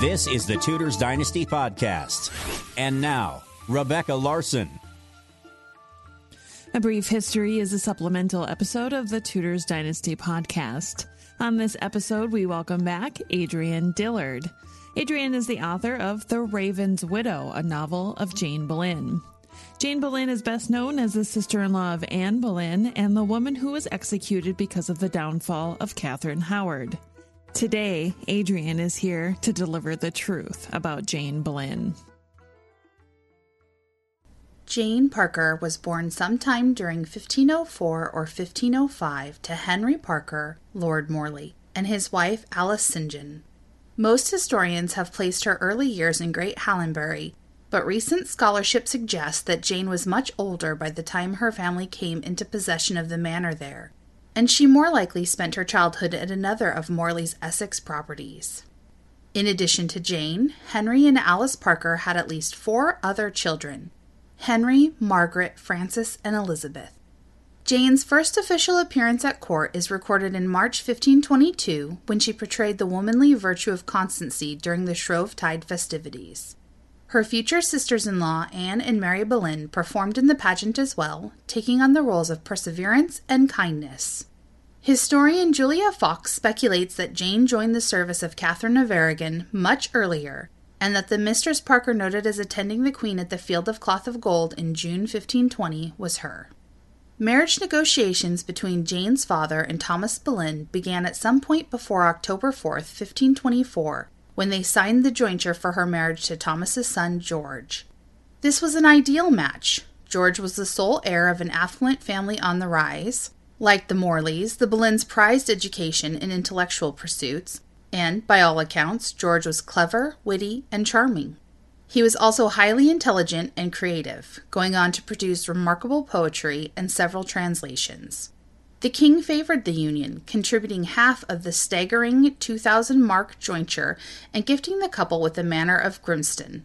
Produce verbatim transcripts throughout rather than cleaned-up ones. This is the Tudors Dynasty Podcast. And now, Rebecca Larson. A Brief History is a supplemental episode of the Tudors Dynasty Podcast. On this episode, we welcome back Adrian Dillard. Adrian is the author of The Raven's Widow, a novel of Jane Boleyn. Jane Boleyn is best known as the sister-in-law of Anne Boleyn and the woman who was executed because of the downfall of Catherine Howard. Today, Adrian is here to deliver the truth about Jane Boleyn. Jane Parker was born sometime during fifteen oh four or fifteen oh five to Henry Parker, Lord Morley, and his wife Alice Saint John. Most historians have placed her early years in Great Hallingbury, but recent scholarship suggests that Jane was much older by the time her family came into possession of the manor there, and she more likely spent her childhood at another of Morley's Essex properties. In addition to Jane, Henry and Alice Parker had at least four other children: Henry, Margaret, Francis, and Elizabeth. Jane's first official appearance at court is recorded in March fifteen twenty-two, when she portrayed the womanly virtue of constancy during the Shrovetide festivities. Her future sisters-in-law, Anne and Mary Boleyn, performed in the pageant as well, taking on the roles of perseverance and kindness. Historian Julia Fox speculates that Jane joined the service of Catherine of Aragon much earlier, and that the Mistress Parker noted as attending the Queen at the Field of Cloth of Gold in June fifteen twenty was her. Marriage negotiations between Jane's father and Thomas Boleyn began at some point before October fourth, fifteen twenty-four, when they signed the jointure for her marriage to Thomas's son George. This was an ideal match. George was the sole heir of an affluent family on the rise. Like the Morleys, the Boleyns prized education and intellectual pursuits, and, by all accounts, George was clever, witty, and charming. He was also highly intelligent and creative, going on to produce remarkable poetry and several translations. The king favored the union, contributing half of the staggering two thousand mark jointure and gifting the couple with the manor of Grimston.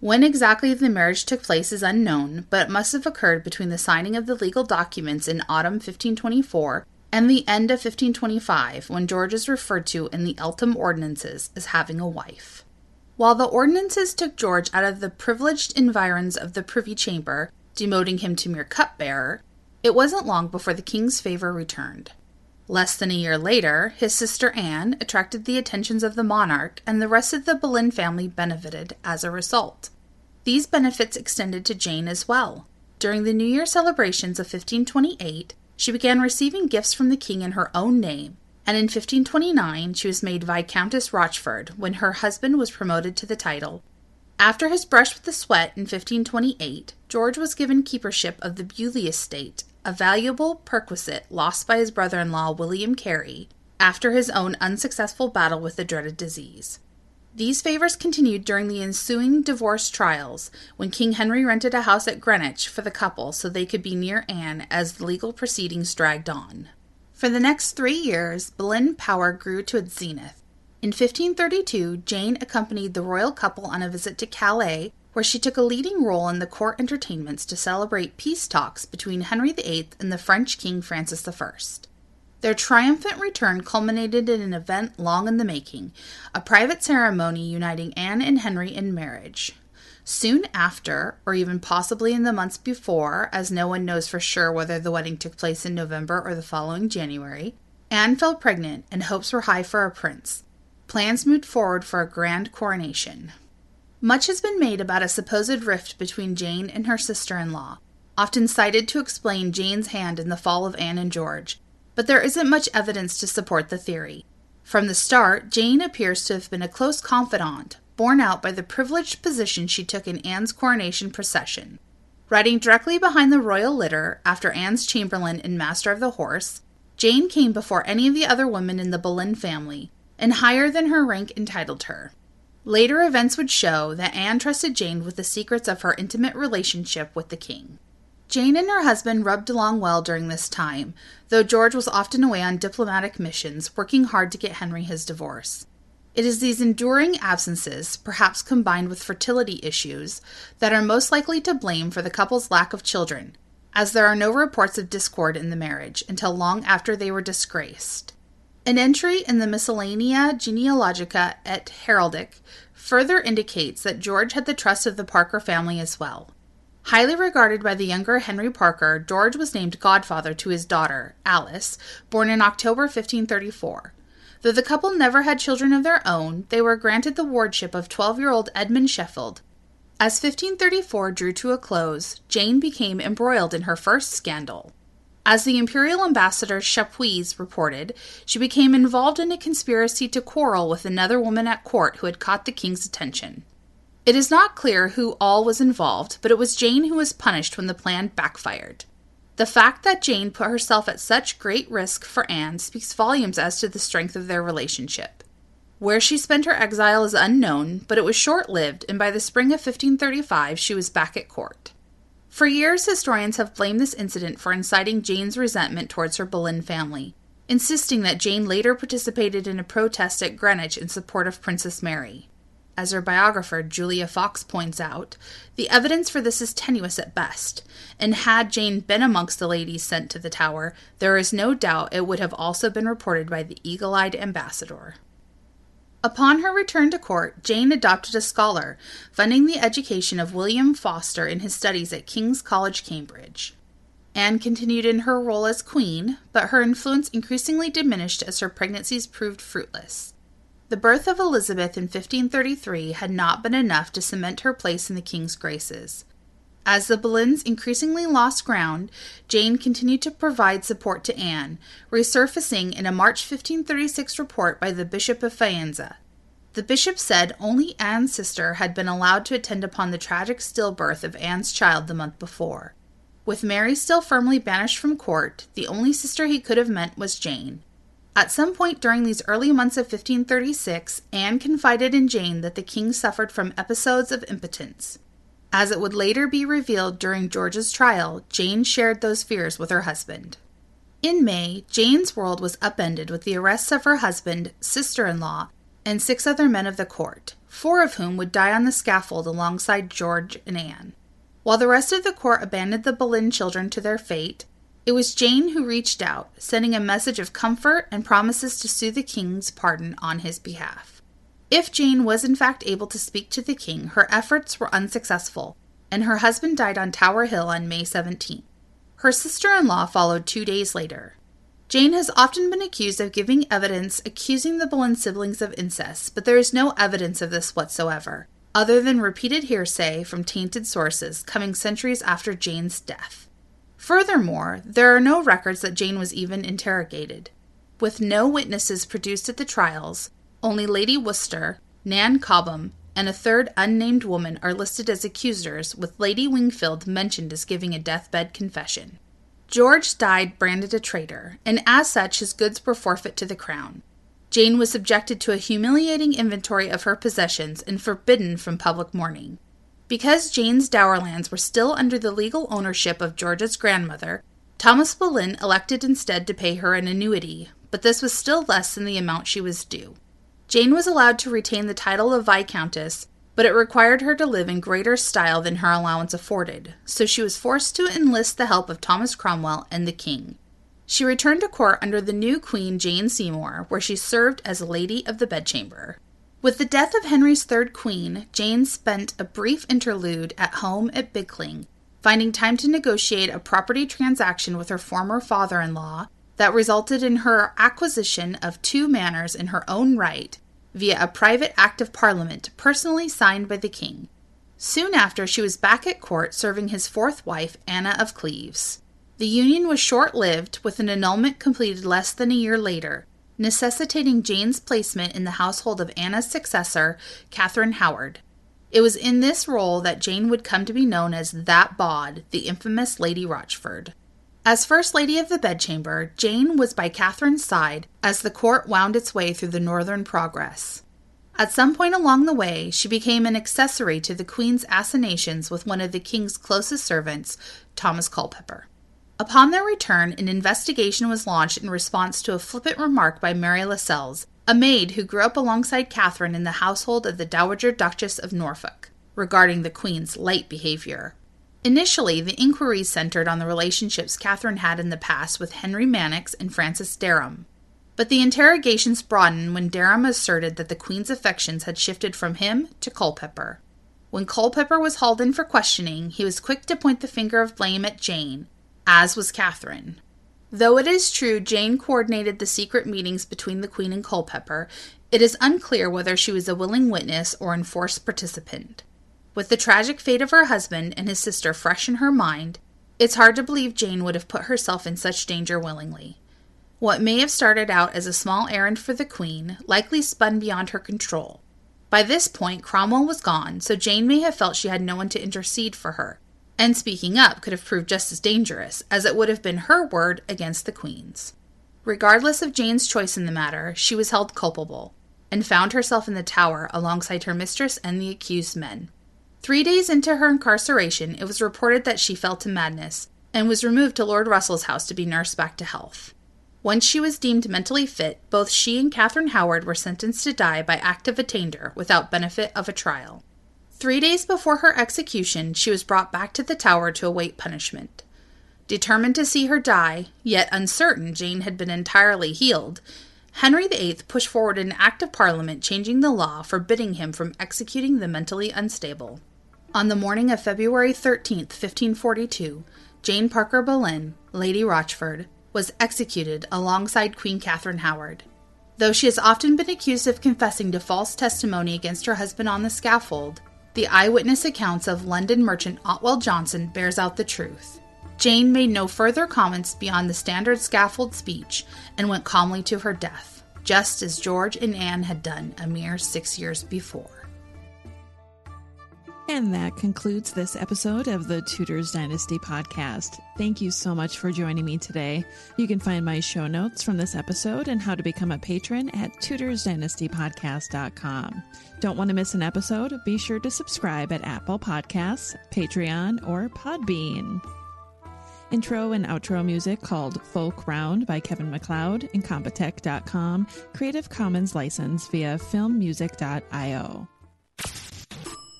When exactly the marriage took place is unknown, but it must have occurred between the signing of the legal documents in autumn fifteen twenty-four and the end of fifteen twenty-five, when George is referred to in the Eltham Ordinances as having a wife. While the ordinances took George out of the privileged environs of the Privy Chamber, demoting him to mere cupbearer, it wasn't long before the king's favor returned. Less than a year later, his sister Anne attracted the attentions of the monarch, and the rest of the Boleyn family benefited as a result. These benefits extended to Jane as well. During the New Year celebrations of fifteen twenty-eight, she began receiving gifts from the king in her own name, and in fifteen twenty-nine she was made Viscountess Rochford when her husband was promoted to the title. After his brush with the sweat in fifteen twenty-eight, George was given keepership of the Beaulieu estate, a valuable perquisite lost by his brother-in-law William Carey after his own unsuccessful battle with the dreaded disease. These favors continued during the ensuing divorce trials, when King Henry rented a house at Greenwich for the couple so they could be near Anne as the legal proceedings dragged on. For the next three years, Boleyn power grew to its zenith. In fifteen thirty-two, Jane accompanied the royal couple on a visit to Calais, where she took a leading role in the court entertainments to celebrate peace talks between Henry the eighth and the French King Francis the First. Their triumphant return culminated in an event long in the making, a private ceremony uniting Anne and Henry in marriage. Soon after, or even possibly in the months before, as no one knows for sure whether the wedding took place in November or the following January, Anne fell pregnant and hopes were high for a prince. Plans moved forward for a grand coronation. Much has been made about a supposed rift between Jane and her sister-in-law, often cited to explain Jane's hand in the fall of Anne and George, but there isn't much evidence to support the theory. From the start, Jane appears to have been a close confidant, borne out by the privileged position she took in Anne's coronation procession. Riding directly behind the royal litter, after Anne's chamberlain and master of the horse, Jane came before any of the other women in the Boleyn family, and higher than her rank entitled her. Later events would show that Anne trusted Jane with the secrets of her intimate relationship with the king. Jane and her husband rubbed along well during this time, though George was often away on diplomatic missions, working hard to get Henry his divorce. It is these enduring absences, perhaps combined with fertility issues, that are most likely to blame for the couple's lack of children, as there are no reports of discord in the marriage until long after they were disgraced. An entry in the Miscellanea Genealogica et Heraldic further indicates that George had the trust of the Parker family as well. Highly regarded by the younger Henry Parker, George was named godfather to his daughter, Alice, born in October fifteen thirty-four. Though the couple never had children of their own, they were granted the wardship of twelve-year-old Edmund Sheffield. As fifteen thirty-four drew to a close, Jane became embroiled in her first scandal. As the imperial ambassador Chapuis reported, she became involved in a conspiracy to quarrel with another woman at court who had caught the king's attention. It is not clear who all was involved, but it was Jane who was punished when the plan backfired. The fact that Jane put herself at such great risk for Anne speaks volumes as to the strength of their relationship. Where she spent her exile is unknown, but it was short-lived, and by the spring of fifteen thirty-five she was back at court. For years, historians have blamed this incident for inciting Jane's resentment towards her Boleyn family, insisting that Jane later participated in a protest at Greenwich in support of Princess Mary. As her biographer Julia Fox points out, the evidence for this is tenuous at best, and had Jane been amongst the ladies sent to the Tower, there is no doubt it would have also been reported by the eagle-eyed ambassador. Upon her return to court, Jane adopted a scholar, funding the education of William Foster in his studies at King's College, Cambridge. Anne continued in her role as queen, but her influence increasingly diminished as her pregnancies proved fruitless. The birth of Elizabeth in fifteen thirty-three had not been enough to cement her place in the king's graces. As the Boleyns increasingly lost ground, Jane continued to provide support to Anne, resurfacing in a March fifteen thirty-six report by the Bishop of Faenza. The bishop said only Anne's sister had been allowed to attend upon the tragic stillbirth of Anne's child the month before. With Mary still firmly banished from court, the only sister he could have meant was Jane. At some point during these early months of fifteen thirty-six, Anne confided in Jane that the king suffered from episodes of impotence. As it would later be revealed during George's trial, Jane shared those fears with her husband. In May, Jane's world was upended with the arrests of her husband, sister-in-law, and six other men of the court, four of whom would die on the scaffold alongside George and Anne. While the rest of the court abandoned the Boleyn children to their fate, it was Jane who reached out, sending a message of comfort and promises to sue the king's pardon on his behalf. If Jane was in fact able to speak to the king, her efforts were unsuccessful, and her husband died on Tower Hill on May seventeenth. Her sister-in-law followed two days later. Jane has often been accused of giving evidence accusing the Boleyn siblings of incest, but there is no evidence of this whatsoever, other than repeated hearsay from tainted sources coming centuries after Jane's death. Furthermore, there are no records that Jane was even interrogated. With no witnesses produced at the trials, only Lady Worcester, Nan Cobham, and a third unnamed woman are listed as accusers, with Lady Wingfield mentioned as giving a deathbed confession. George died branded a traitor, and as such his goods were forfeit to the crown. Jane was subjected to a humiliating inventory of her possessions and forbidden from public mourning. Because Jane's dower lands were still under the legal ownership of George's grandmother, Thomas Boleyn elected instead to pay her an annuity, but this was still less than the amount she was due. Jane was allowed to retain the title of Viscountess, but it required her to live in greater style than her allowance afforded, so she was forced to enlist the help of Thomas Cromwell and the king. She returned to court under the new queen Jane Seymour, where she served as Lady of the Bedchamber. With the death of Henry's third queen, Jane spent a brief interlude at home at Bickling, finding time to negotiate a property transaction with her former father-in-law that resulted in her acquisition of two manors in her own right, via a private act of parliament personally signed by the king. Soon after, she was back at court serving his fourth wife, Anna of Cleves. The union was short-lived, with an annulment completed less than a year later, necessitating Jane's placement in the household of Anna's successor, Catherine Howard. It was in this role that Jane would come to be known as That Bod, the infamous Lady Rochford. As First Lady of the Bedchamber, Jane was by Catherine's side as the court wound its way through the northern progress. At some point along the way, she became an accessory to the Queen's assignations with one of the King's closest servants, Thomas Culpepper. Upon their return, an investigation was launched in response to a flippant remark by Mary Lascelles, a maid who grew up alongside Catherine in the household of the Dowager Duchess of Norfolk, regarding the Queen's light behavior. Initially, the inquiries centered on the relationships Catherine had in the past with Henry Mannix and Francis Derham. But the interrogations broadened when Derham asserted that the Queen's affections had shifted from him to Culpepper. When Culpepper was hauled in for questioning, he was quick to point the finger of blame at Jane, as was Catherine. Though it is true Jane coordinated the secret meetings between the Queen and Culpepper, it is unclear whether she was a willing witness or enforced participant. With the tragic fate of her husband and his sister fresh in her mind, it's hard to believe Jane would have put herself in such danger willingly. What may have started out as a small errand for the Queen likely spun beyond her control. By this point, Cromwell was gone, so Jane may have felt she had no one to intercede for her, and speaking up could have proved just as dangerous, as it would have been her word against the Queen's. Regardless of Jane's choice in the matter, she was held culpable, and found herself in the Tower alongside her mistress and the accused men. Three days into her incarceration, it was reported that she fell to madness, and was removed to Lord Russell's house to be nursed back to health. Once she was deemed mentally fit, both she and Catherine Howard were sentenced to die by act of attainder without benefit of a trial. Three days before her execution, she was brought back to the Tower to await punishment. Determined to see her die, yet uncertain Jane had been entirely healed, Henry the Eighth pushed forward an act of Parliament changing the law forbidding him from executing the mentally unstable. On the morning of February thirteenth, fifteen forty-two, Jane Parker Boleyn, Lady Rochford, was executed alongside Queen Catherine Howard. Though she has often been accused of confessing to false testimony against her husband on the scaffold, the eyewitness accounts of London merchant Otwell Johnson bears out the truth. Jane made no further comments beyond the standard scaffold speech and went calmly to her death, just as George and Anne had done a mere six years before. And that concludes this episode of the Tudors Dynasty podcast. Thank you so much for joining me today. You can find my show notes from this episode and how to become a patron at Tudors Dynasty Podcast dot com. Don't want to miss an episode? Be sure to subscribe at Apple Podcasts, Patreon, or Podbean. Intro and outro music called Folk Round by Kevin MacLeod, Incompetech dot com, Creative Commons license via film music dot io.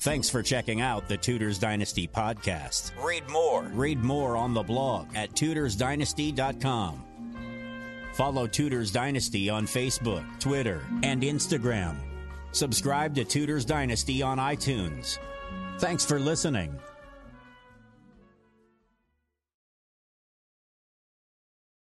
Thanks for checking out the Tudors Dynasty podcast. Read more. Read more on the blog at Tudors Dynasty dot com. Follow Tudors Dynasty on Facebook, Twitter, and Instagram. Subscribe to Tudors Dynasty on iTunes. Thanks for listening.